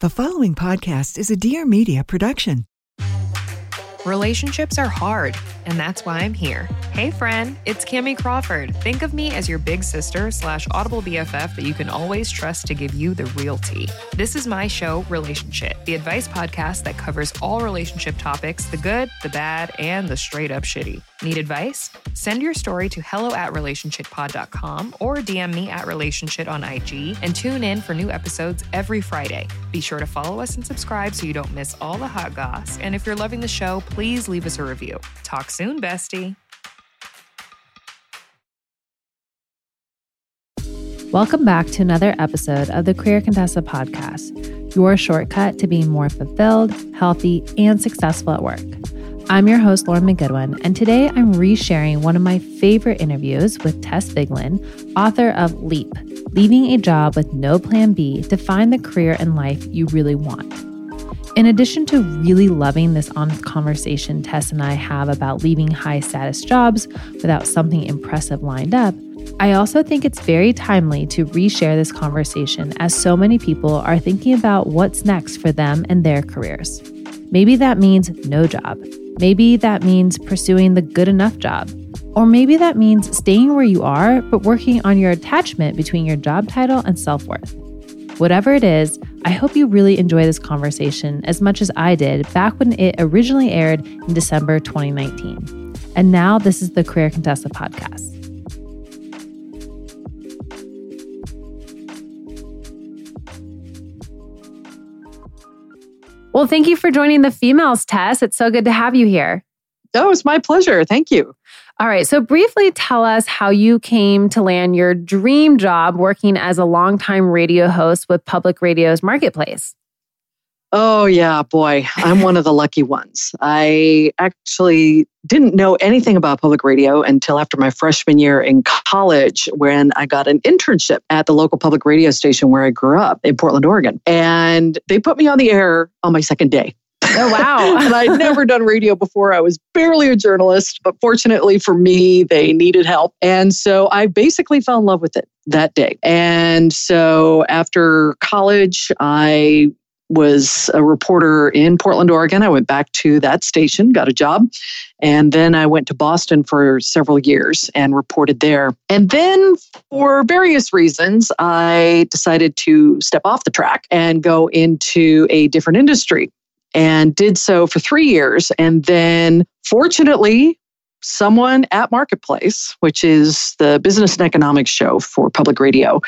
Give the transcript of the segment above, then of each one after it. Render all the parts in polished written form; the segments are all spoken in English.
The following podcast is a Dear Media production. Relationships are hard, and that's why I'm here. Hey, friend, it's Kami Crawford. Think of me as your big sister / audible BFF that you can always trust to give you the real tea. This is my show, Relationship, the advice podcast that covers all relationship topics, the good, the bad, and the straight up shitty. Need advice? Send your story to hello@relationshippod.com or DM me @relationship on IG and tune in for new episodes every Friday. Be sure to follow us and subscribe so you don't miss all the hot goss. And if you're loving the show, please leave us a review. Talk soon, bestie. Welcome back to another episode of the Career Contessa podcast, your shortcut to being more fulfilled, healthy, and successful at work. I'm your host, Lauren McGoodwin, and today I'm resharing one of my favorite interviews with Tess Vigeland, author of Leap, Leaving a Job with No Plan B to Find the Career and Life You Really Want. In addition to really loving this honest conversation Tess and I have about leaving high-status jobs without something impressive lined up, I also think it's very timely to reshare this conversation as so many people are thinking about what's next for them and their careers. Maybe that means no job. Maybe that means pursuing the good enough job. Or maybe that means staying where you are, but working on your attachment between your job title and self-worth. Whatever it is, I hope you really enjoy this conversation as much as I did back when it originally aired in December 2019. And now this is the Career Contessa podcast. Well, thank you for joining the females, Tess. It's so good to have you here. Oh, it's my pleasure. Thank you. All right. So briefly tell us how you came to land your dream job working as a longtime radio host with Public Radio's Marketplace. Oh, yeah, boy. I'm one of the lucky ones. I actually didn't know anything about public radio until after my freshman year in college when I got an internship at the local public radio station where I grew up in Portland, Oregon. And they put me on the air on my second day. Oh, wow. And I'd never done radio before. I was barely a journalist, but fortunately for me, they needed help. And so I basically fell in love with it that day. And so after college, I was a reporter in Portland, Oregon. I went back to that station, got a job, and then I went to Boston for several years and reported there. And then for various reasons, I decided to step off the track and go into a different industry and did so for 3 years. And then fortunately, someone at Marketplace, which is the business and economics show for public radio,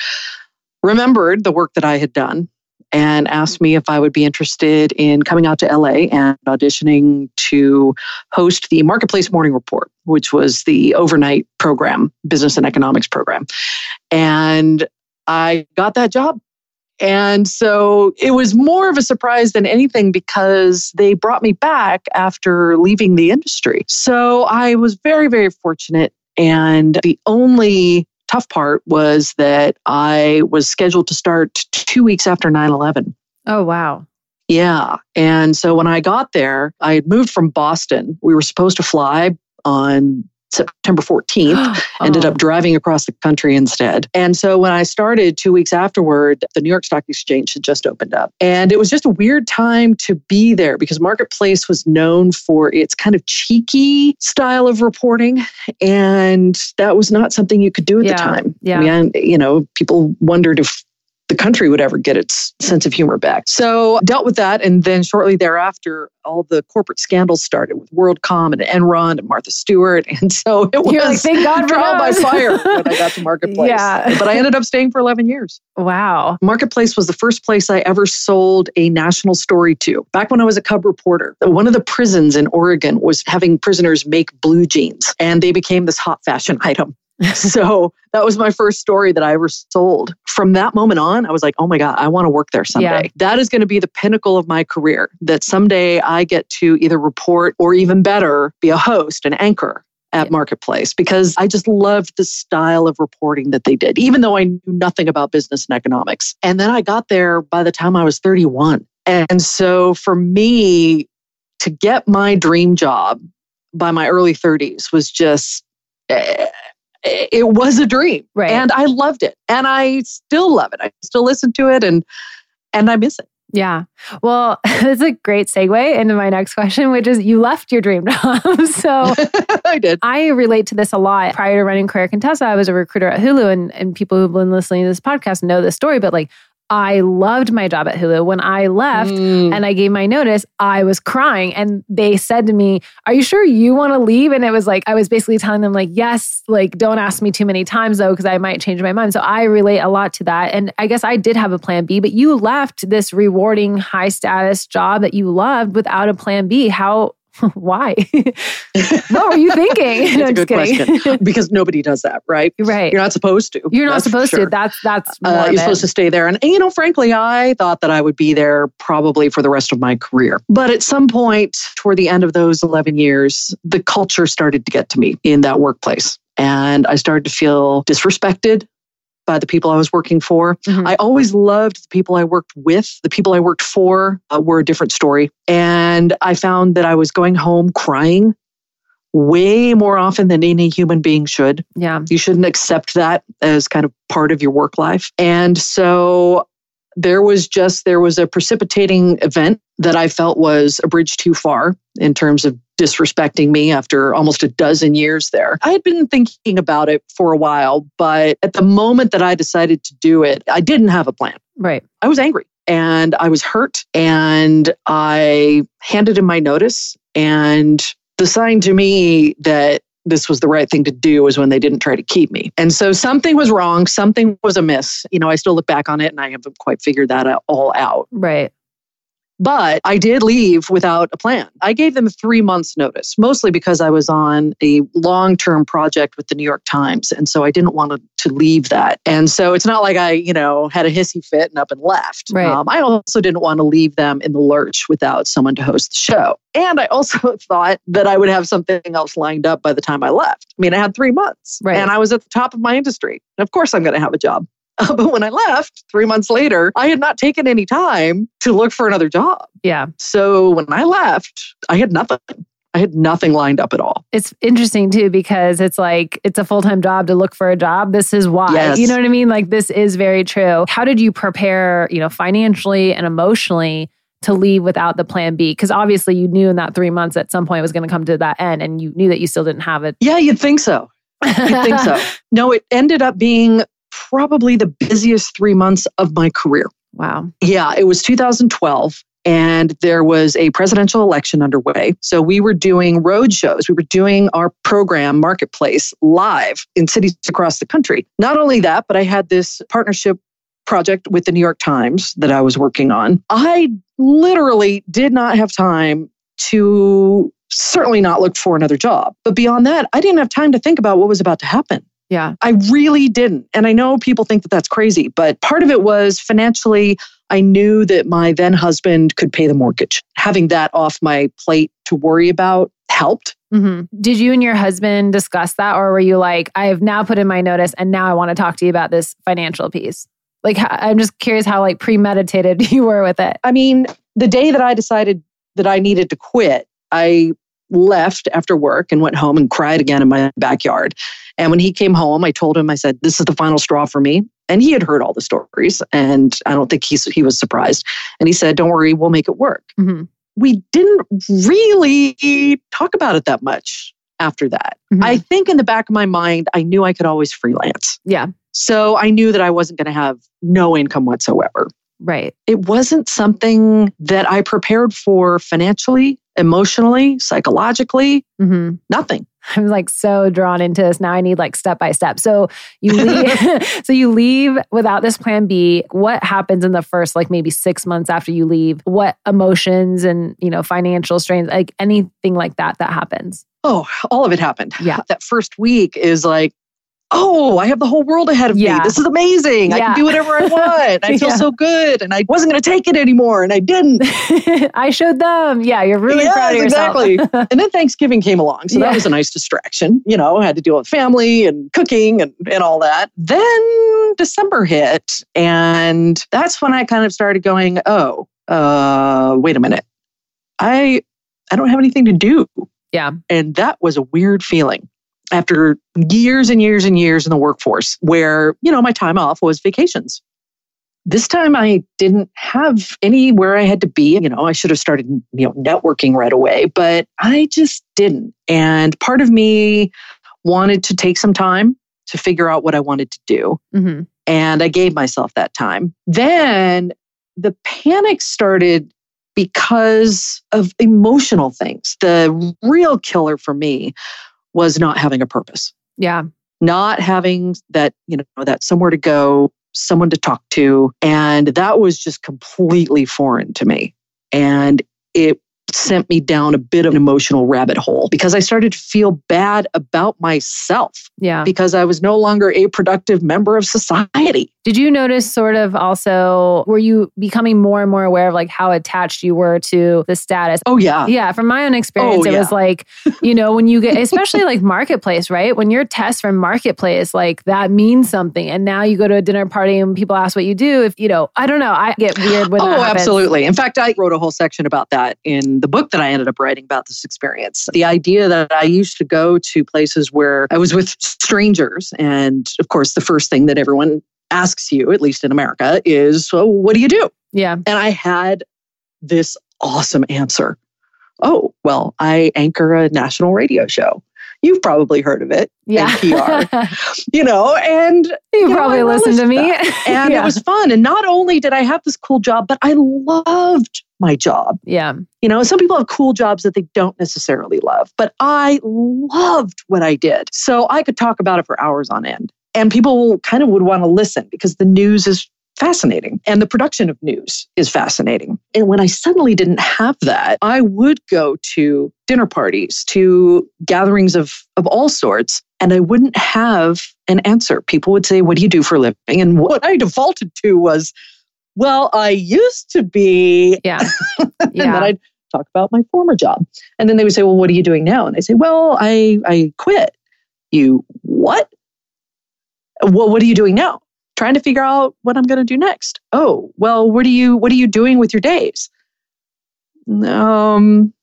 remembered the work that I had done and asked me if I would be interested in coming out to LA and auditioning to host the Marketplace Morning Report, which was the overnight program, business and economics program. And I got that job. And so it was more of a surprise than anything because they brought me back after leaving the industry. So I was very, very fortunate. And the only tough part was that I was scheduled to start 2 weeks after 9/11. Oh, wow. Yeah. And so when I got there, I had moved from Boston. We were supposed to fly on September 14th, ended up driving across the country instead. And so when I started 2 weeks afterward, the New York Stock Exchange had just opened up. And it was just a weird time to be there because Marketplace was known for its kind of cheeky style of reporting. And that was not something you could do at the time. Yeah. I mean, people wondered if the country would ever get its sense of humor back. So dealt with that. And then shortly thereafter, all the corporate scandals started with WorldCom and Enron and Martha Stewart. And so it was thank God trial by fire when I got to Marketplace. Yeah. But I ended up staying for 11 years. Wow. Marketplace was the first place I ever sold a national story to. Back when I was a cub reporter, one of the prisons in Oregon was having prisoners make blue jeans, and they became this hot fashion item. So that was my first story that I ever sold. From that moment on, I was like, oh my God, I want to work there someday. Yeah. That is going to be the pinnacle of my career, that someday I get to either report or even better, be a host, an anchor at Marketplace, because I just loved the style of reporting that they did, even though I knew nothing about business and economics. And then I got there by the time I was 31. And so for me to get my dream job by my early 30s was just... It was a dream. Right. And I loved it. And I still love it. I still listen to it and I miss it. Yeah. Well, that's a great segue into my next question, which is you left your dream job. So I did. I relate to this a lot. Prior to running Career Contessa, I was a recruiter at Hulu, and people who've been listening to this podcast know this story, but like, I loved my job at Hulu. When I left and I gave my notice, I was crying. And they said to me, are you sure you want to leave? And it was like, I was basically telling them like, yes, like don't ask me too many times though, because I might change my mind. So I relate a lot to that. And I guess I did have a plan B, but you left this rewarding high status job that you loved without a plan B. How... Why? What were you thinking? That's a good question. Because nobody does that, right? Right. You're not supposed to. You're not supposed to. That's you're supposed to stay there. And, you know, frankly, I thought that I would be there probably for the rest of my career. But at some point toward the end of those 11 years, the culture started to get to me in that workplace. And I started to feel disrespected by the people I was working for. Mm-hmm. I always loved the people I worked with. The people I worked for were a different story. And I found that I was going home crying way more often than any human being should. Yeah. You shouldn't accept that as kind of part of your work life. And so there was a precipitating event that I felt was a bridge too far in terms of disrespecting me after almost a dozen years there. I had been thinking about it for a while, but at the moment that I decided to do it, I didn't have a plan. Right. I was angry and I was hurt and I handed in my notice, and the sign to me that this was the right thing to do was when they didn't try to keep me. And so something was wrong. Something was amiss. You know, I still look back on it and I haven't quite figured that all out. Right. But I did leave without a plan. I gave them 3 months notice, mostly because I was on a long-term project with the New York Times. And so I didn't want to leave that. And so it's not like I, you know, had a hissy fit and up and left. Right. I also didn't want to leave them in the lurch without someone to host the show. And I also thought that I would have something else lined up by the time I left. I mean, I had 3 months and I was at the top of my industry. And of course, I'm going to have a job. But when I left 3 months later, I had not taken any time to look for another job. Yeah. So when I left, I had nothing. I had nothing lined up at all. It's interesting too, because it's like, it's a full-time job to look for a job. This is why, you know what I mean? Like, this is very true. How did you prepare, you know, financially and emotionally to leave without the plan B? Because obviously you knew in that 3 months at some point it was going to come to that end, and you knew that you still didn't have it. Yeah, you'd think so. You'd think so. No, it ended up being probably the busiest 3 months of my career. Wow. Yeah, it was 2012 and there was a presidential election underway. So we were doing road shows. We were doing our program Marketplace live in cities across the country. Not only that, but I had this partnership project with the New York Times that I was working on. I literally did not have time to certainly not look for another job. But beyond that, I didn't have time to think about what was about to happen. Yeah. I really didn't. And I know people think that that's crazy, but part of it was financially, I knew that my then husband could pay the mortgage. Having that off my plate to worry about helped. Mm-hmm. Did you and your husband discuss that? Or were you like, I have now put in my notice and now I want to talk to you about this financial piece? Like, I'm just curious how like premeditated you were with it. I mean, the day that I decided that I needed to quit, I left after work and went home and cried again in my backyard. And when he came home, I told him, I said, this is the final straw for me. And he had heard all the stories and I don't think he was surprised. And he said, don't worry, we'll make it work. Mm-hmm. We didn't really talk about it that much after that. Mm-hmm. I think in the back of my mind, I knew I could always freelance. Yeah. So I knew that I wasn't going to have no income whatsoever. Right. It wasn't something that I prepared for financially, emotionally, psychologically, mm-hmm. nothing. I'm like so drawn into this. Now I need like step by step. So you leave, without this plan B. What happens in the first like maybe 6 months after you leave? What emotions and, you know, financial strains, like anything like that happens? Oh, all of it happened. Yeah. That first week is like, oh, I have the whole world ahead of me. This is amazing. Yeah. I can do whatever I want. I feel so good. And I wasn't going to take it anymore. And I didn't. I showed them. Yeah, you're really proud of yourself. Exactly. And then Thanksgiving came along. So that was a nice distraction. You know, I had to deal with family and cooking and all that. Then December hit. And that's when I kind of started going, wait a minute. I don't have anything to do. Yeah. And that was a weird feeling. After years and years and years in the workforce where, you know, my time off was vacations. This time I didn't have anywhere I had to be. You know, I should have started, you know, networking right away, but I just didn't. And part of me wanted to take some time to figure out what I wanted to do. Mm-hmm. And I gave myself that time. Then the panic started because of emotional things. The real killer for me was not having a purpose. Yeah. Not having that, you know, that somewhere to go, someone to talk to. And that was just completely foreign to me. And it sent me down a bit of an emotional rabbit hole because I started to feel bad about myself. Yeah. Because I was no longer a productive member of society. Did you notice sort of also, were you becoming more and more aware of like how attached you were to the status? Oh, yeah. Yeah. From my own experience, it was like, you know, when you get, especially like Marketplace, right? When you're Tess from Marketplace, like that means something. And now you go to a dinner party and people ask what you do. If, you know, I don't know. I get weird when that happens. Absolutely. In fact, I wrote a whole section about that in the book that I ended up writing about this experience. The idea that I used to go to places where I was with strangers. And of course, the first thing that everyone asks you, at least in America, is, so what do you do? Yeah. And I had this awesome answer. Oh, well, I anchor a national radio show. You've probably heard of it. Yeah. NPR. You know, and you probably listened to me. And it was fun. And not only did I have this cool job, but I loved my job. Yeah. You know, some people have cool jobs that they don't necessarily love, but I loved what I did. So I could talk about it for hours on end. And people kind of would want to listen because the news is fascinating and the production of news is fascinating. And when I suddenly didn't have that, I would go to dinner parties, to gatherings of all sorts, and I wouldn't have an answer. People would say, what do you do for a living? And what I defaulted to was, well, I used to be. Yeah. And then I'd talk about my former job. And then they would say, well, what are you doing now? And I say, well, I quit. You what? Well, what are you doing now? Trying to figure out what I'm going to do next. Oh, well, what are you doing with your days? Not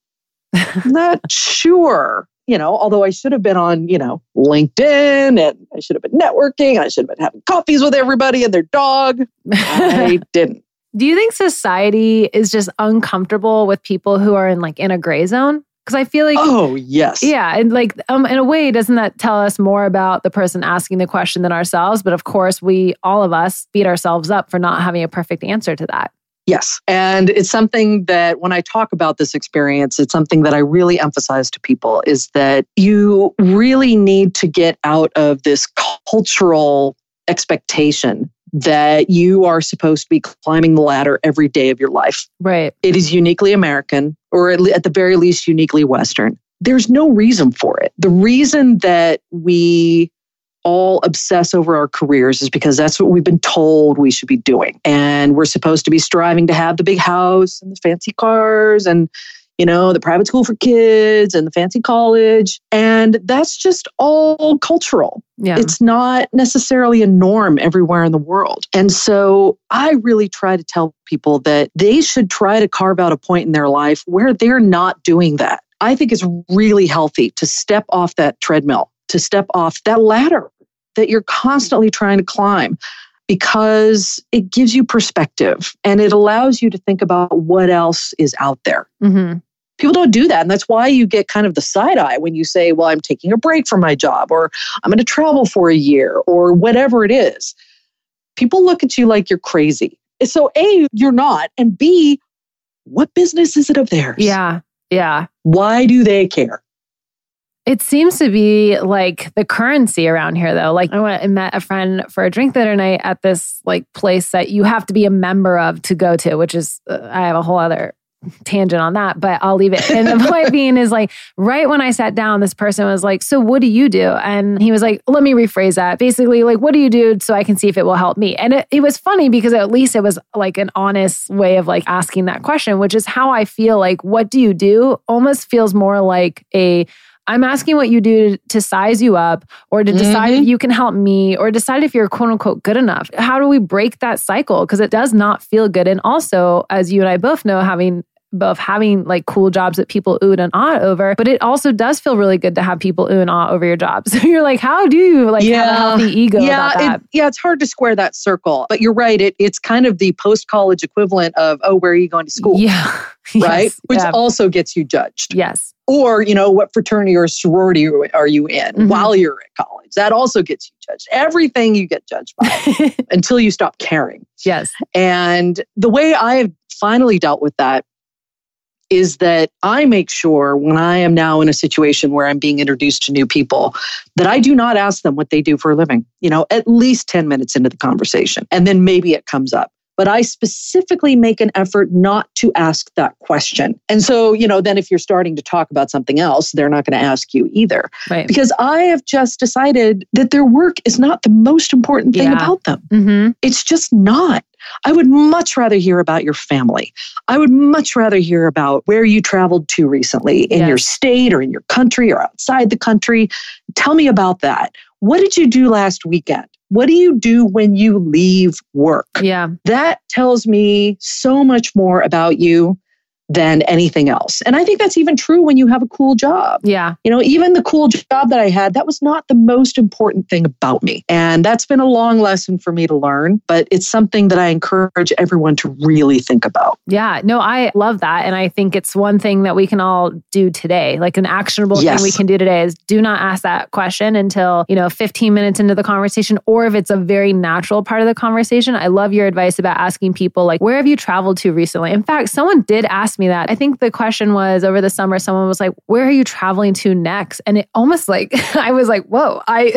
sure. You know, although I should have been on, you know, LinkedIn and I should have been networking. And I should have been having coffees with everybody and their dog. I didn't. Do you think society is just uncomfortable with people who are in a gray zone? Because I feel like... Oh, yes. Yeah. And in a way, doesn't that tell us more about the person asking the question than ourselves? But of course, all of us beat ourselves up for not having a perfect answer to that. Yes. And it's something that when I talk about this experience, it's something that I really emphasize to people is that you really need to get out of this cultural expectation that you are supposed to be climbing the ladder every day of your life. Right. It is uniquely American, or at the very least, uniquely Western. There's no reason for it. The reason that we all obsess over our careers is because that's what we've been told we should be doing. And we're supposed to be striving to have the big house and the fancy cars and, you know, the private school for kids and the fancy college. And that's just all cultural. Yeah. It's not necessarily a norm everywhere in the world. And so I really try to tell people that they should try to carve out a point in their life where they're not doing that. I think it's really healthy to step off that treadmill, to step off that ladder that you're constantly trying to climb, because it gives you perspective and it allows you to think about what else is out there. Mm-hmm. People don't do that. And that's why you get kind of the side eye when you say, well, I'm taking a break from my job, or I'm going to travel for a year, or whatever it is. People look at you like you're crazy. So A, you're not. And B, what business is it of theirs? Yeah. Yeah. Why do they care? It seems to be like the currency around here, though. Like I met a friend for a drink the other night at this like place that you have to be a member of to go to, which is, I have a whole other tangent on that, but I'll leave it. And the point being is like, right when I sat down, this person was like, so what do you do? And he was like, let me rephrase that. Basically, like, what do you do so I can see if it will help me? And it was funny because at least it was like an honest way of like asking that question, which is how I feel like, what do you do? Almost feels more like I'm asking what you do to size you up, or to decide if you can help me, or decide if you're quote unquote good enough. How do we break that cycle? Because it does not feel good. And also, as you and I both know, having like cool jobs that people ooh and ah over, but it also does feel really good to have people ooh and ah over your job. So you're like, how do you like have a healthy ego about that? It's hard to square that circle, but you're right. It's kind of the post-college equivalent of, oh, where are you going to school? Yeah. Right? Yes. Which also gets you judged. Yes. Or, what fraternity or sorority are you in while you're at college? That also gets you judged. Everything you get judged by until you stop caring. Yes. And the way I have finally dealt with that is that I make sure when I am now in a situation where I'm being introduced to new people, that I do not ask them what they do for a living, at least 10 minutes into the conversation. And then maybe it comes up. But I specifically make an effort not to ask that question. And so, then if you're starting to talk about something else, they're not going to ask you either. Right. Because I have just decided that their work is not the most important thing about them. Mm-hmm. It's just not. I would much rather hear about your family. I would much rather hear about where you traveled to recently in your state or in your country or outside the country. Tell me about that. What did you do last weekend? What do you do when you leave work? Yeah. That tells me so much more about you than anything else. And I think that's even true when you have a cool job. Yeah. Even the cool job that I had, that was not the most important thing about me. And that's been a long lesson for me to learn, but it's something that I encourage everyone to really think about. Yeah. No, I love that. And I think it's one thing that we can all do today. Like an actionable thing we can do today is do not ask that question until, 15 minutes into the conversation, or if it's a very natural part of the conversation. I love your advice about asking people like, where have you traveled to recently? In fact, someone did ask me that. I think the question was over the summer, someone was like, where are you traveling to next? And it almost like, I was like, whoa, I'm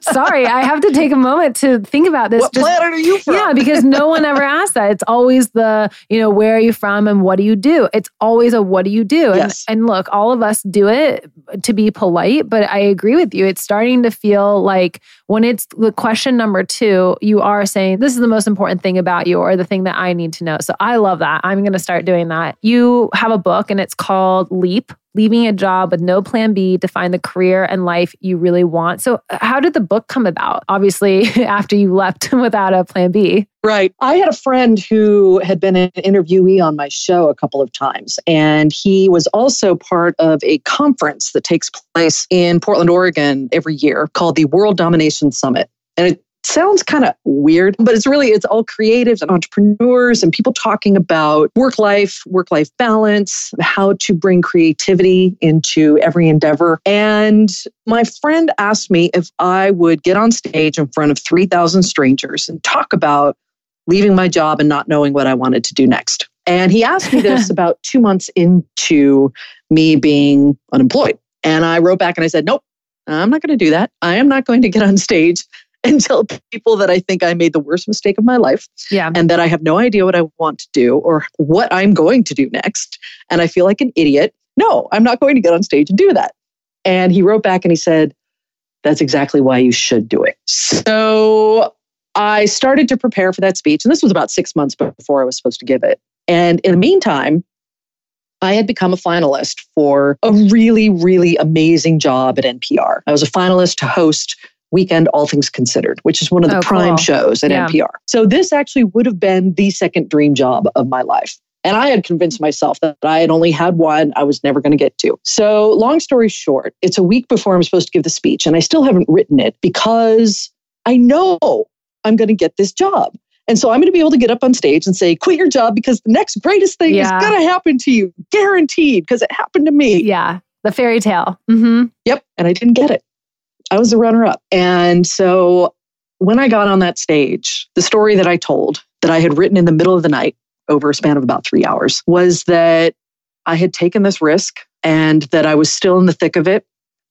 sorry. I have to take a moment to think about this. What planet are you from? Yeah, because no one ever asks that. It's always the, where are you from and what do you do? It's always a what do you do? Yes. And look, all of us do it to be polite, but I agree with you. It's starting to feel like when it's the question number two, you are saying, this is the most important thing about you, or the thing that I need to know. So I love that. I'm going to start doing that. You have a book and it's called Leap, Leaving a Job with No Plan B to Find the Career and Life You Really Want. So how did the book come about? Obviously, after you left without a plan B. Right. I had a friend who had been an interviewee on my show a couple of times, and he was also part of a conference that takes place in Portland, Oregon every year called the World Domination Summit. And it sounds kind of weird, but it's all creatives and entrepreneurs and people talking about work-life balance, how to bring creativity into every endeavor. And my friend asked me if I would get on stage in front of 3,000 strangers and talk about leaving my job and not knowing what I wanted to do next. And he asked me this about 2 months into me being unemployed. And I wrote back and I said, nope, I'm not going to do that. I am not going to get on stage and tell people that I think I made the worst mistake of my life and that I have no idea what I want to do or what I'm going to do next. And I feel like an idiot. No, I'm not going to get on stage and do that. And he wrote back and he said, that's exactly why you should do it. So I started to prepare for that speech. And this was about 6 months before I was supposed to give it. And in the meantime, I had become a finalist for a really, really amazing job at NPR. I was a finalist to host Weekend All Things Considered, which is one of the prime shows at NPR. So this actually would have been the second dream job of my life. And I had convinced myself that I had only had one I was never going to get to. So long story short, it's a week before I'm supposed to give the speech and I still haven't written it because I know I'm going to get this job. And so I'm going to be able to get up on stage and say, quit your job because the next greatest thing is going to happen to you. Guaranteed, because it happened to me. Yeah. The fairy tale. Mm-hmm. Yep. And I didn't get it. I was a runner-up. And so when I got on that stage, the story that I told that I had written in the middle of the night over a span of about 3 hours was that I had taken this risk and that I was still in the thick of it.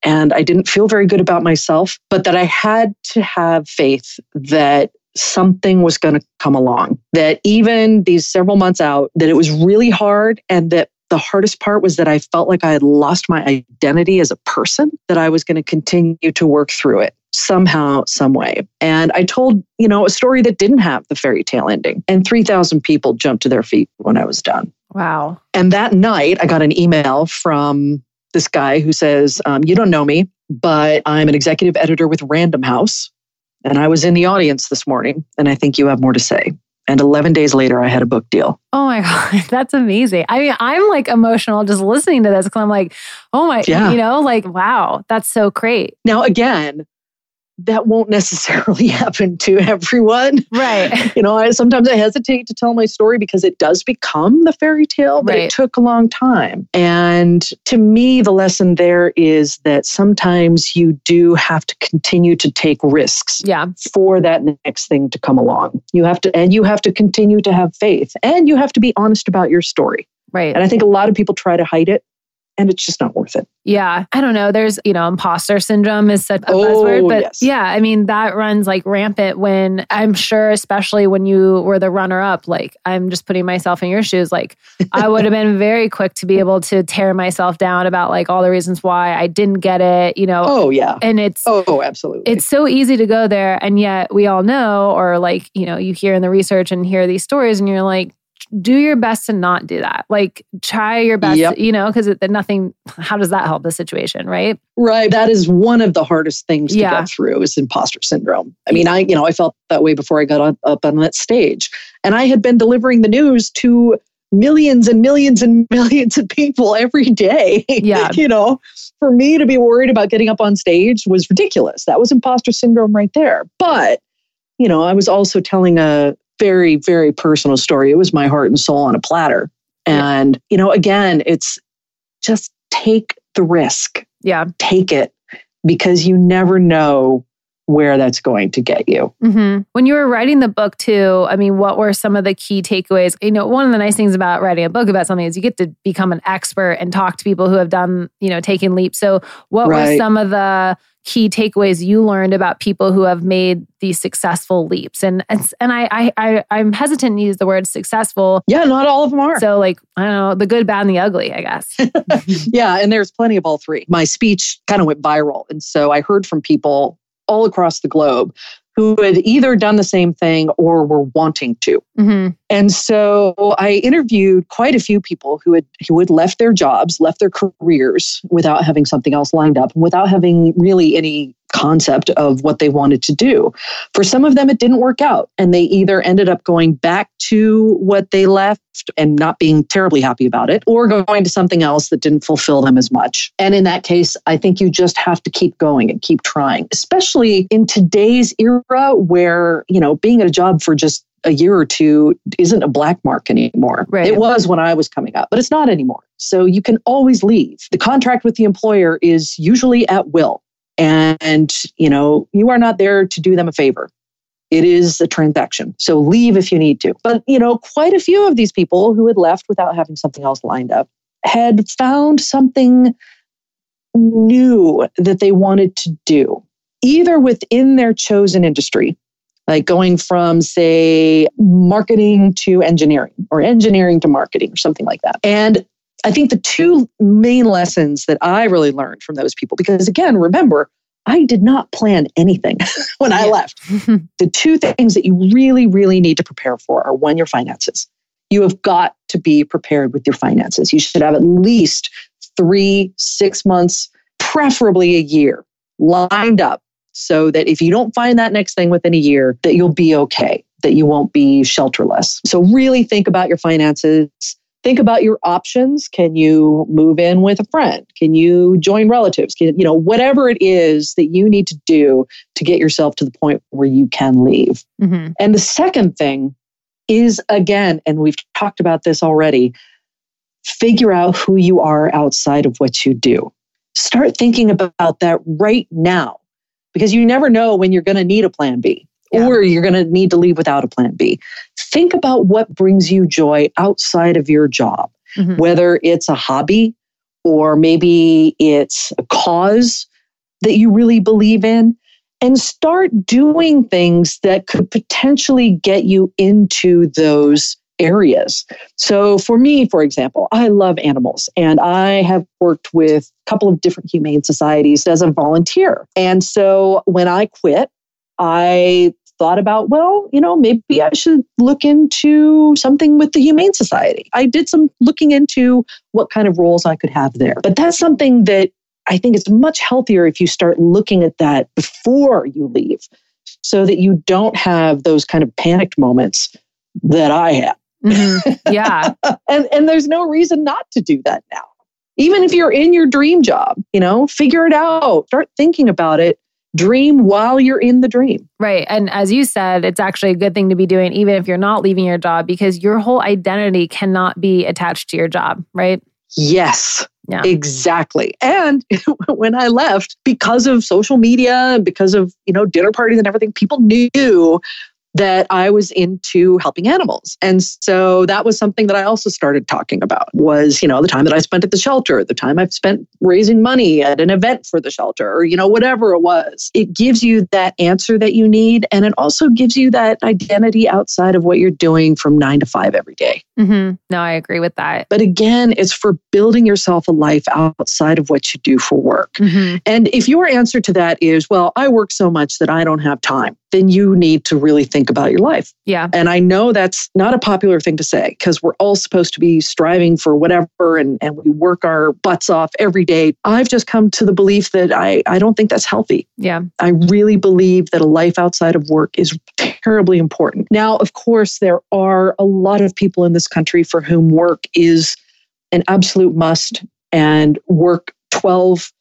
And I didn't feel very good about myself, but that I had to have faith that something was going to come along, that even these several months out, that it was really hard. And that the hardest part was that I felt like I had lost my identity as a person, that I was going to continue to work through it somehow, some way. And I told, a story that didn't have the fairy tale ending. And 3,000 people jumped to their feet when I was done. Wow. And that night I got an email from this guy who says, you don't know me, but I'm an executive editor with Random House. And I was in the audience this morning. And I think you have more to say. And 11 days later, I had a book deal. Oh my God, that's amazing. I mean, I'm like emotional just listening to this because I'm like, oh my, wow, that's so great. Now, again, that won't necessarily happen to everyone. Right. Sometimes I hesitate to tell my story because it does become the fairy tale, but it took a long time. And to me, the lesson there is that sometimes you do have to continue to take risks for that next thing to come along. You have to continue to have faith, and you have to be honest about your story. Right. And I think a lot of people try to hide it. And it's just not worth it. Yeah. I don't know. There's, imposter syndrome is such a buzzword. But that runs like rampant when I'm sure, especially when you were the runner up, like I'm just putting myself in your shoes. Like I would have been very quick to be able to tear myself down about like all the reasons why I didn't get it, Oh, yeah. And it's... Oh, absolutely. It's so easy to go there. And yet we all know, or like, you hear in the research and hear these stories and you're like, do your best to not do that. Like try your best, because how does that help the situation, right? Right. That is one of the hardest things to get through is imposter syndrome. I mean, I felt that way before I got up on that stage, and I had been delivering the news to millions and millions and millions of people every day. Yeah. For me to be worried about getting up on stage was ridiculous. That was imposter syndrome right there. But, I was also telling a very, very personal story. It was my heart and soul on a platter. And, again, it's just take the risk. Yeah. Take it, because you never know where that's going to get you. Mm-hmm. When you were writing the book too, I mean, what were some of the key takeaways? One of the nice things about writing a book about something is you get to become an expert and talk to people who have done, taken leaps. So what were some of the key takeaways you learned about people who have made these successful leaps? And I'm hesitant to use the word successful. Yeah, not all of them are. So like, I don't know, the good, bad, and the ugly, I guess. Yeah, and there's plenty of all three. My speech kind of went viral. And so I heard from people all across the globe who had either done the same thing or were wanting to. Mm-hmm. And so I interviewed quite a few people who had left their jobs, left their careers without having something else lined up, without having really any concept of what they wanted to do. For some of them, it didn't work out, and they either ended up going back to what they left and not being terribly happy about it, or going to something else that didn't fulfill them as much. And in that case, I think you just have to keep going and keep trying, especially in today's era where, being at a job for just a year or two isn't a black mark anymore. Right. It was when I was coming up, but it's not anymore. So you can always leave. The contract with the employer is usually at will. And, you are not there to do them a favor. It is a transaction. So leave if you need to. But, quite a few of these people who had left without having something else lined up had found something new that they wanted to do, either within their chosen industry, like going from, say, marketing to engineering, or engineering to marketing, or something like that. And I think the two main lessons that I really learned from those people, because again, remember, I did not plan anything when I left. The two things that you really, really need to prepare for are one, your finances. You have got to be prepared with your finances. You should have at least 3, 6 months, preferably a year, lined up so that if you don't find that next thing within a year, that you'll be okay, that you won't be shelterless. So really think about your finances. Think about your options. Can you move in with a friend? Can you join relatives? Can, you know, whatever it is that you need to do to get yourself to the point where you can leave. Mm-hmm. And the second thing is, again, and we've talked about this already, figure out who you are outside of what you do. Start thinking about that right now, because you never know when you're going to need a plan B. Yeah. Or you're going to need to leave without a plan B. Think about what brings you joy outside of your job, mm-hmm. whether it's a hobby or maybe it's a cause that you really believe in, and start doing things that could potentially get you into those areas. So for me, for example, I love animals, and I have worked with a couple of different humane societies as a volunteer. And so when I quit, I thought about, well, you know, maybe I should look into something with the Humane Society. I did some looking into what kind of roles I could have there. But that's something that I think is much healthier if you start looking at that before you leave, so that you don't have those kind of panicked moments that I had. Mm-hmm. Yeah. And there's no reason not to do that now. Even if you're in your dream job, you know, figure it out, start thinking about it. Dream while you're in the dream. Right. And as you said, it's actually a good thing to be doing, even if you're not leaving your job, because your whole identity cannot be attached to your job, right? Yes, yeah. Exactly. And when I left, because of social media and because of, you know, dinner parties and everything, people knew that I was into helping animals. And so that was something that I also started talking about was, you know, the time that I spent at the shelter, the time I've spent raising money at an event for the shelter, or, you know, whatever it was. It gives you that answer that you need. And it also gives you that identity outside of what you're doing from 9 to 5 every day. Mm-hmm. No, I agree with that. But again, it's for building yourself a life outside of what you do for work. Mm-hmm. And if your answer to that is, well, I work so much that I don't have time, then you need to really think about your life. Yeah. And I know that's not a popular thing to say, because we're all supposed to be striving for whatever and we work our butts off every day. I've just come to the belief that I don't think that's healthy. Yeah. I really believe that a life outside of work is terribly important. Now, of course, there are a lot of people in this country for whom work is an absolute must, and work 12-15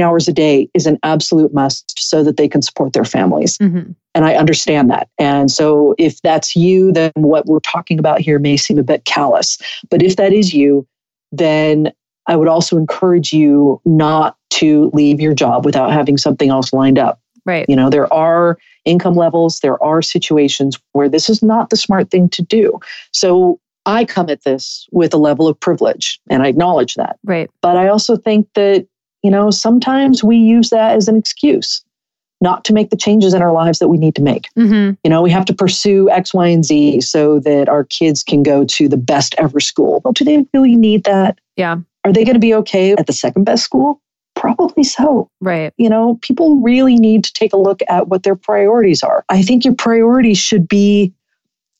hours a day is an absolute must so that they can support their families. Mm-hmm. And I understand that. And so if that's you, then what we're talking about here may seem a bit callous. But if that is you, then I would also encourage you not to leave your job without having something else lined up. Right. You know, there are income levels, there are situations where this is not the smart thing to do. So I come at this with a level of privilege, and I acknowledge that. Right. But I also think that, you know, sometimes we use that as an excuse not to make the changes in our lives that we need to make. Mm-hmm. You know, we have to pursue X, Y, and Z so that our kids can go to the best ever school. Well, do they really need that? Yeah. Are they going to be okay at the second best school? Probably so. Right. You know, people really need to take a look at what their priorities are. I think your priorities should be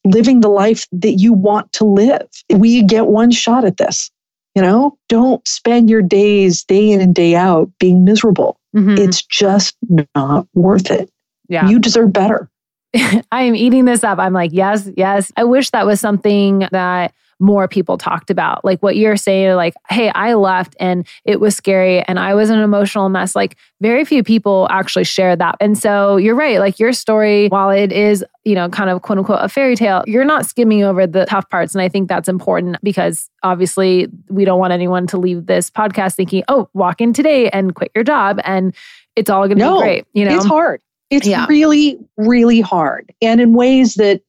living the life that you want to live. We get one shot at this. You know, don't spend your days day in and day out being miserable. Mm-hmm. It's just not worth it. Yeah. You deserve better. I am eating this up. I'm like, yes, yes. I wish that was something that more people talked about. Like what you're saying, like, hey, I left and it was scary and I was an emotional mess. Like very few people actually share that. And so you're right. Like your story, while it is, you know, kind of quote unquote a fairy tale, you're not skimming over the tough parts. And I think that's important, because obviously we don't want anyone to leave this podcast thinking, oh, walk in today and quit your job and it's all going to be great. You know, it's hard. It's really, really hard. And in ways that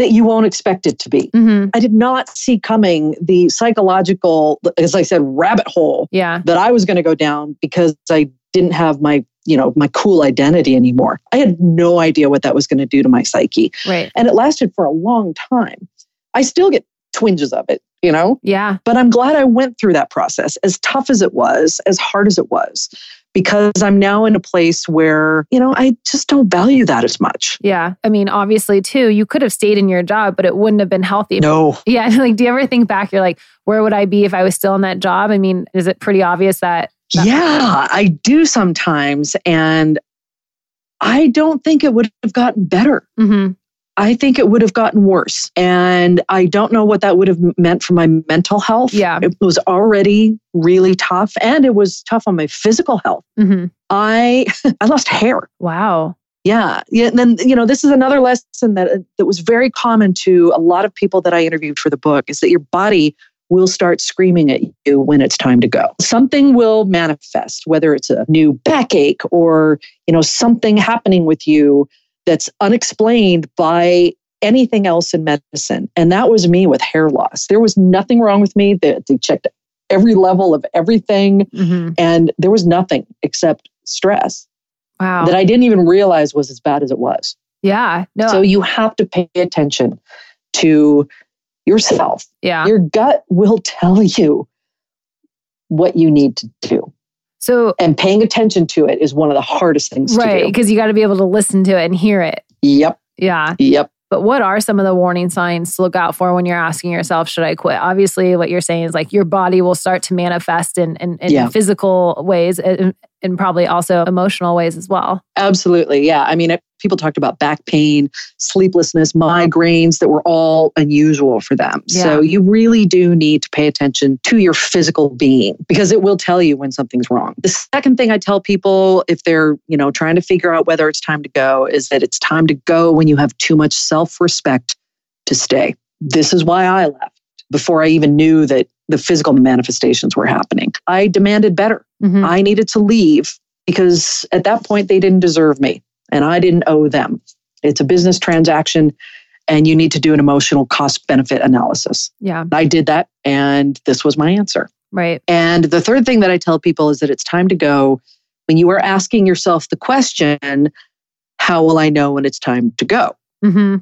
you won't expect it to be. Mm-hmm. I did not see coming the psychological, as I said, rabbit hole that I was going to go down, because I didn't have my, you know, my cool identity anymore. I had no idea what that was going to do to my psyche. Right. And it lasted for a long time. I still get twinges of it, you know? Yeah. But I'm glad I went through that process, as tough as it was, as hard as it was, because I'm now in a place where, you know, I just don't value that as much. Yeah. I mean, obviously too, you could have stayed in your job, but it wouldn't have been healthy. No. Yeah. Like, do you ever think back, you're like, where would I be if I was still in that job? I mean, is it pretty obvious that? Yeah, I do sometimes. And I don't think it would have gotten better. Mm-hmm. I think it would have gotten worse. And I don't know what that would have meant for my mental health. Yeah. It was already really tough, and it was tough on my physical health. Mm-hmm. I lost hair. Wow. Yeah. And then, this is another lesson that was very common to a lot of people that I interviewed for the book, is that your body will start screaming at you when it's time to go. Something will manifest, whether it's a new backache or, something happening with you that's unexplained by anything else in medicine. And that was me with hair loss. There was nothing wrong with me. They checked every level of everything. Mm-hmm. And there was nothing except stress. Wow. That I didn't even realize was as bad as it was. Yeah. No. So you have to pay attention to yourself. Yeah. Your gut will tell you what you need to do. So, and paying attention to it is one of the hardest things to do. Right, because you got to be able to listen to it and hear it. Yep. Yeah. Yep. But what are some of the warning signs to look out for when you're asking yourself, should I quit? Obviously, what you're saying is like your body will start to manifest in physical ways and probably also emotional ways as well. Absolutely. Yeah. I mean, people talked about back pain, sleeplessness, migraines that were all unusual for them. Yeah. So you really do need to pay attention to your physical being, because it will tell you when something's wrong. The second thing I tell people if they're, trying to figure out whether it's time to go is that it's time to go when you have too much self-respect to stay. This is why I left before I even knew that the physical manifestations were happening. I demanded better. Mm-hmm. I needed to leave because at that point they didn't deserve me. And I didn't owe them. It's a business transaction, and you need to do an emotional cost-benefit analysis. Yeah, I did that, and this was my answer. Right. And the third thing that I tell people is that it's time to go when you are asking yourself the question, how will I know when it's time to go? Mm-hmm.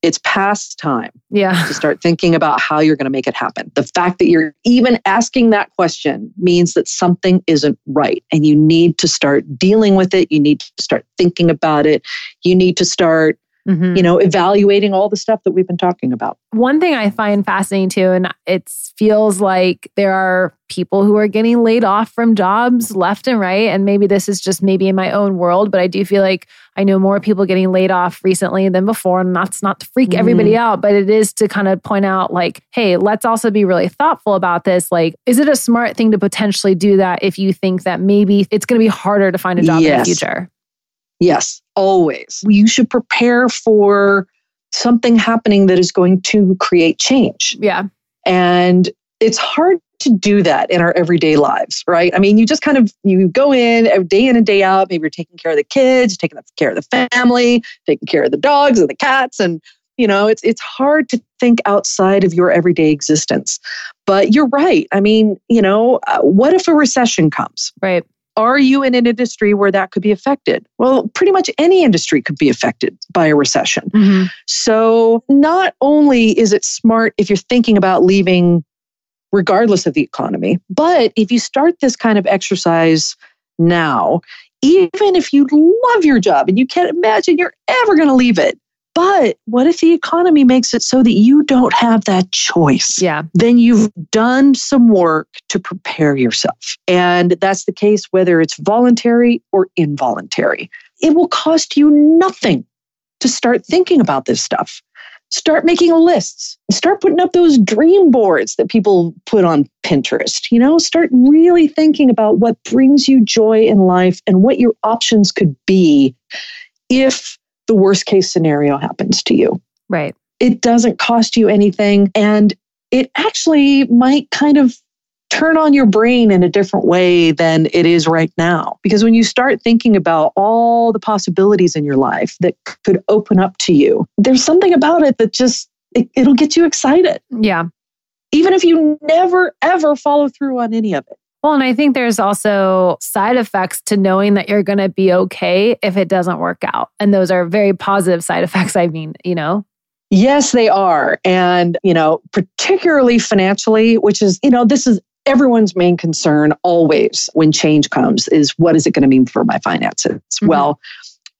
It's past time to start thinking about how you're going to make it happen. The fact that you're even asking that question means that something isn't right, and you need to start dealing with it. You need to start thinking about it. You need to start, evaluating all the stuff that we've been talking about. One thing I find fascinating too, and it feels like there are people who are getting laid off from jobs left and right. And maybe this is just maybe in my own world, but I do feel like I know more people getting laid off recently than before. And that's not to freak everybody out, but it is to kind of point out like, hey, let's also be really thoughtful about this. Like, is it a smart thing to potentially do that if you think that maybe it's going to be harder to find a job in the future? Yes, always. You should prepare for something happening that is going to create change. Yeah. And it's hard to do that in our everyday lives, right? I mean, you just you go in and day out, maybe you're taking care of the kids, taking care of the family, taking care of the dogs and the cats. And, it's hard to think outside of your everyday existence. But you're right. I mean, what if a recession comes? Right. Are you in an industry where that could be affected? Well, pretty much any industry could be affected by a recession. Mm-hmm. So not only is it smart if you're thinking about leaving regardless of the economy, but if you start this kind of exercise now, even if you love your job and you can't imagine you're ever going to leave it, but what if the economy makes it so that you don't have that choice? Yeah. Then you've done some work to prepare yourself. And that's the case whether it's voluntary or involuntary. It will cost you nothing to start thinking about this stuff. Start making lists. Start putting up those dream boards that people put on Pinterest. Start really thinking about what brings you joy in life and what your options could be if the worst case scenario happens to you. Right. It doesn't cost you anything. And it actually might kind of turn on your brain in a different way than it is right now. Because when you start thinking about all the possibilities in your life that could open up to you, there's something about it that just, it'll get you excited. Yeah. Even if you never, ever follow through on any of it. Well, and I think there's also side effects to knowing that you're going to be okay if it doesn't work out. And those are very positive side effects, Yes, they are. And, particularly financially, which is, this is everyone's main concern always when change comes is what is it going to mean for my finances? Mm-hmm. Well,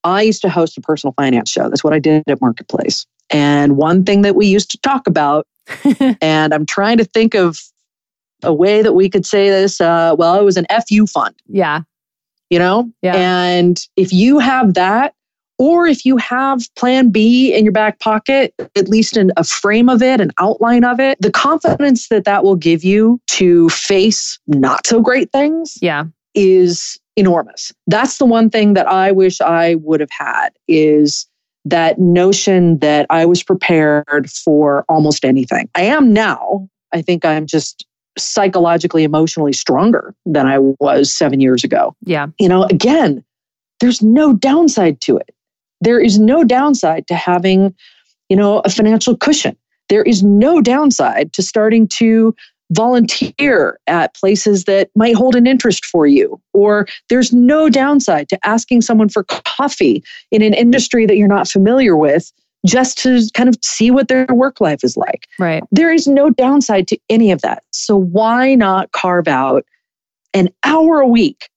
I used to host a personal finance show. That's what I did at Marketplace. And one thing that we used to talk about, and I'm trying to think of a way that we could say this, it was an FU fund. Yeah. And if you have that, Or if you have plan B in your back pocket, at least in a frame of it, an outline of it, the confidence that that will give you to face not so great things is enormous. That's the one thing that I wish I would have had, is that notion that I was prepared for almost anything. I am now. I think I'm just psychologically, emotionally stronger than I was 7 years ago. Yeah. You know, again, there's no downside to it. There is no downside to having, you know, a financial cushion. There is no downside to starting to volunteer at places that might hold an interest for you. Or there's no downside to asking someone for coffee in an industry that you're not familiar with, just to kind of see what their work life is like. Right. There is no downside to any of that. So why not carve out an hour a week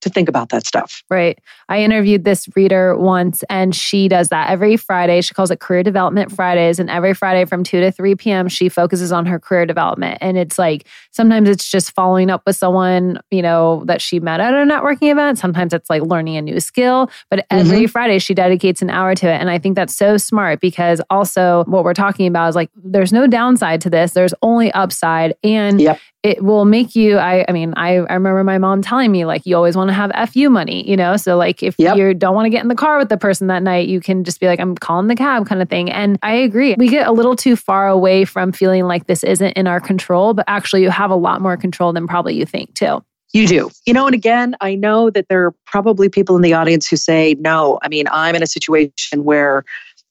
to think about that stuff? Right. I interviewed this reader once, and she does that every Friday. She calls it Career Development Fridays. And every Friday from 2 to 3 p.m., she focuses on her career development. And it's like, sometimes it's just following up with someone, you know, that she met at a networking event. Sometimes it's like learning a new skill. But every Friday, she dedicates an hour to it. And I think that's so smart, because also what we're talking about is like, there's no downside to this. There's only upside. And it will make you, I remember my mom telling me, like, you always want to have FU money, you know? So like, if you don't want to get in the car with the person that night, you can just be like, I'm calling the cab kind of thing. And I agree. We get a little too far away from feeling like this isn't in our control, but actually you have a lot more control than probably you think too. You do. You know, and again, I know that there are probably people in the audience who say, no, I mean, I'm in a situation where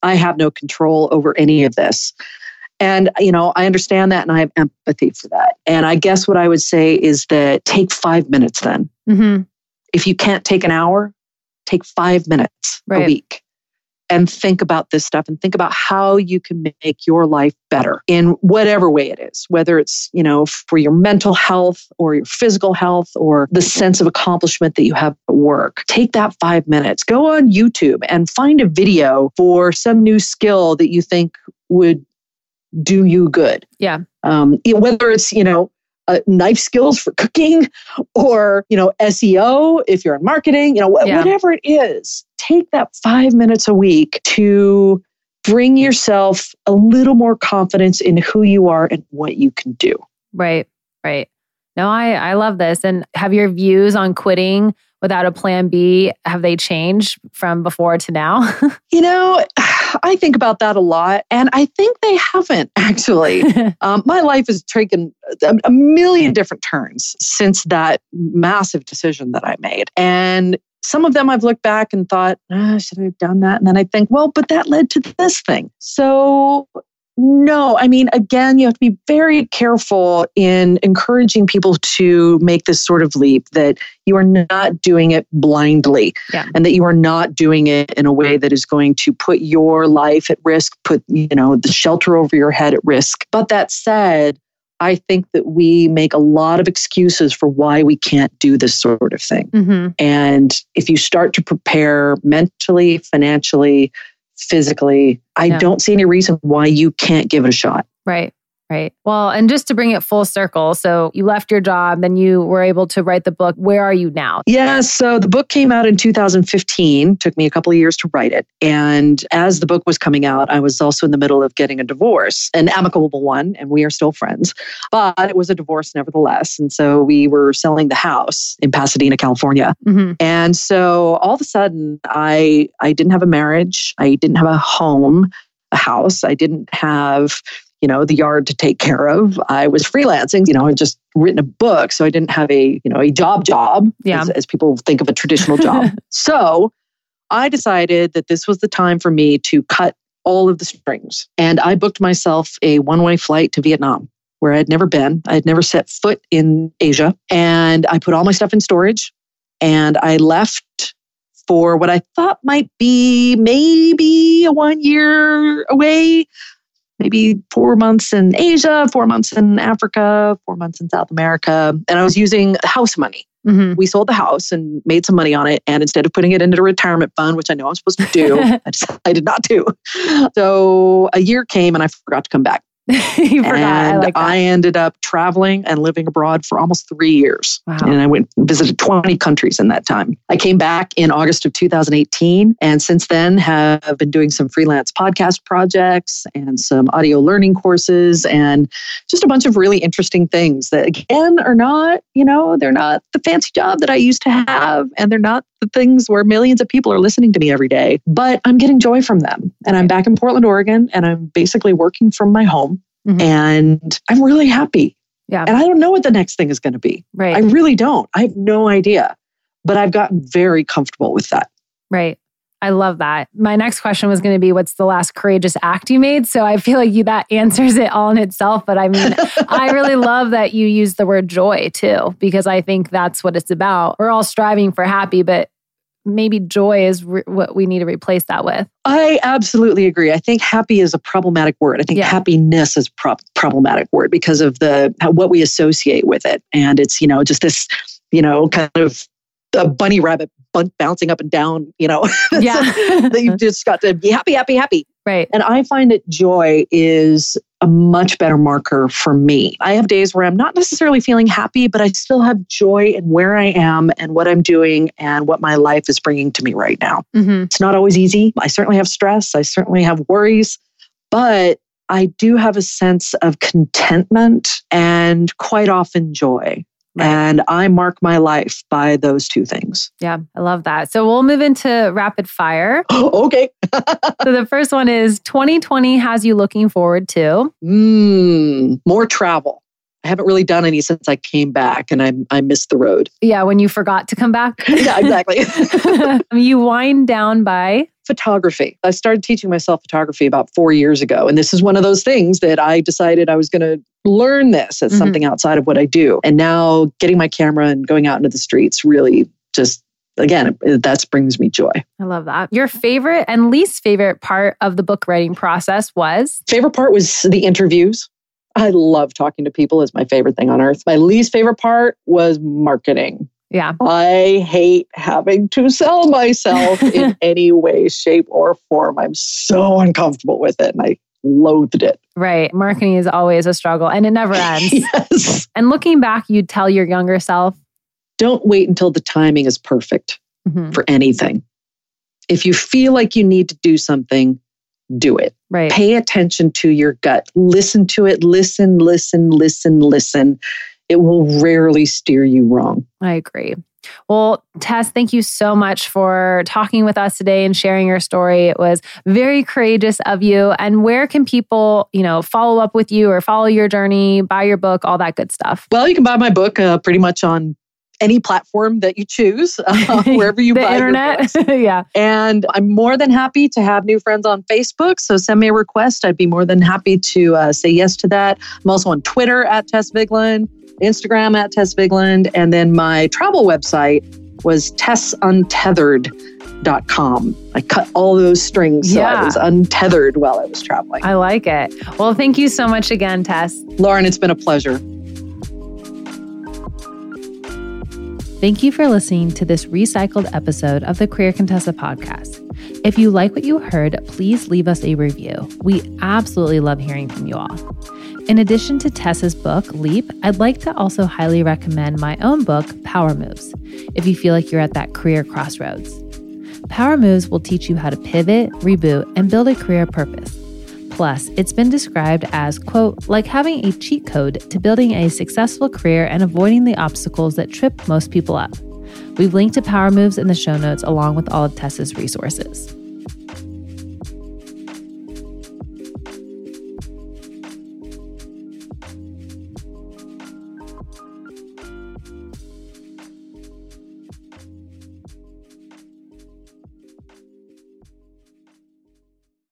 I have no control over any of this. And, you know, I understand that, and I have empathy for that. And I guess what I would say is that take 5 minutes then. Mm-hmm. If you can't take an hour, take 5 minutes a week and think about this stuff, and think about how you can make your life better in whatever way it is, whether it's, you know, for your mental health or your physical health or the sense of accomplishment that you have at work. Take that 5 minutes. Go on YouTube and find a video for some new skill that you think would do you good. Yeah. Whether it's, you know, knife skills for cooking, or, you know, SEO, if you're in marketing, you know, whatever it is, take that 5 minutes a week to bring yourself a little more confidence in who you are and what you can do. Right. Right. No, I love this. And have your views on quitting without a plan B, have they changed from before to now? You know, I think about that a lot, and I think they haven't actually. My life has taken a million different turns since that massive decision that I made. And some of them I've looked back and thought, should I have done that? And then I think, well, but that led to this thing. So no, I mean, again, you have to be very careful in encouraging people to make this sort of leap, that you are not doing it blindly and that you are not doing it in a way that is going to put your life at risk, put, you know, the shelter over your head at risk. But that said, I think that we make a lot of excuses for why we can't do this sort of thing. Mm-hmm. And if you start to prepare mentally, financially, physically, I don't see any reason why you can't give it a shot. Right. Right. Well, and just to bring it full circle, so you left your job, then you were able to write the book. Where are you now? Yeah. So the book came out in 2015, took me a couple of years to write it. And as the book was coming out, I was also in the middle of getting a divorce, an amicable one, and we are still friends, but it was a divorce nevertheless. And so we were selling the house in Pasadena, California. Mm-hmm. And so all of a sudden, I didn't have a marriage. I didn't have a home, a house. I didn't have, you know, the yard to take care of. I was freelancing, you know, I'd just written a book. So I didn't have a, you know, a job, as people think of a traditional job. So I decided that this was the time for me to cut all of the strings. And I booked myself a one-way flight to Vietnam, where I'd never been. I'd never set foot in Asia. And I put all my stuff in storage, and I left for what I thought might be maybe a 1 year away, maybe 4 months in Asia, 4 months in Africa, 4 months in South America. And I was using house money. Mm-hmm. We sold the house and made some money on it. And instead of putting it into a retirement fund, which I know I'm supposed to do, I decided not to. So a year came and I forgot to come back. You forgot. And I like that. I ended up traveling and living abroad for almost 3 years. Wow. And I went and visited 20 countries in that time. I came back in August of 2018. And since then have been doing some freelance podcast projects and some audio learning courses and just a bunch of really interesting things that, again, are not, you know, they're not the fancy job that I used to have. And they're not the things where millions of people are listening to me every day, but I'm getting joy from them. And I'm back in Portland, Oregon, and I'm basically working from my home. Mm-hmm. And I'm really happy. Yeah. And I don't know what the next thing is going to be. Right. I really don't. I have no idea. But I've gotten very comfortable with that. Right. I love that. My next question was going to be, what's the last courageous act you made? So I feel like that answers it all in itself. But I mean, I really love that you use the word joy too, because I think that's what it's about. We're all striving for happy, but maybe joy is what we need to replace that with. I absolutely agree. I think happy is a problematic word. I think happiness is a problematic word because of what we associate with it. And it's, you know, just this, you know, kind of a bunny rabbit bouncing up and down, you know, that you've just got to be happy, happy, happy. Right. And I find that joy is a much better marker for me. I have days where I'm not necessarily feeling happy, but I still have joy in where I am and what I'm doing and what my life is bringing to me right now. Mm-hmm. It's not always easy. I certainly have stress. I certainly have worries, but I do have a sense of contentment and quite often joy. Right. And I mark my life by those two things. Yeah, I love that. So we'll move into rapid fire. Okay. So the first one is 2020 has you looking forward to? More travel. I haven't really done any since I came back and I missed the road. Yeah, when you forgot to come back. Yeah, exactly. You wind down by? Photography. I started teaching myself photography about 4 years ago. And this is one of those things that I decided I was going to learn this as something outside of what I do. And now getting my camera and going out into the streets really just, again, that brings me joy. I love that. Your favorite and least favorite part of the book writing process was? Favorite part was the interviews. I love talking to people. It's my favorite thing on earth. My least favorite part was marketing. Yeah. I hate having to sell myself in any way, shape, or form. I'm so uncomfortable with it and I loathed it. Right. Marketing is always a struggle and it never ends. Yes. And looking back, you'd tell your younger self? Don't wait until the timing is perfect for anything. If you feel like you need to do something, do it. Right. Pay attention to your gut. Listen to it. Listen. It will rarely steer you wrong. I agree. Well, Tess, thank you so much for talking with us today and sharing your story. It was very courageous of you. And where can people, you know, follow up with you or follow your journey, buy your book, all that good stuff? Well, you can buy my book pretty much on any platform that you choose, wherever you buy internet. Your books. Yeah. And I'm more than happy to have new friends on Facebook. So send me a request. I'd be more than happy to say yes to that. I'm also on Twitter at Tess Vigeland, Instagram at Tess Vigeland. And then my travel website was tessuntethered.com. I cut all those strings so I was untethered while I was traveling. I like it. Well, thank you so much again, Tess. Lauren, it's been a pleasure. Thank you for listening to this recycled episode of the Career Contessa podcast. If you like what you heard, please leave us a review. We absolutely love hearing from you all. In addition to Tess's book, Leap, I'd like to also highly recommend my own book, Power Moves, if you feel like you're at that career crossroads. Power Moves will teach you how to pivot, reboot, and build a career purpose. Plus, it's been described as, quote, like having a cheat code to building a successful career and avoiding the obstacles that trip most people up. We've linked to Power Moves in the show notes along with all of Tess's resources.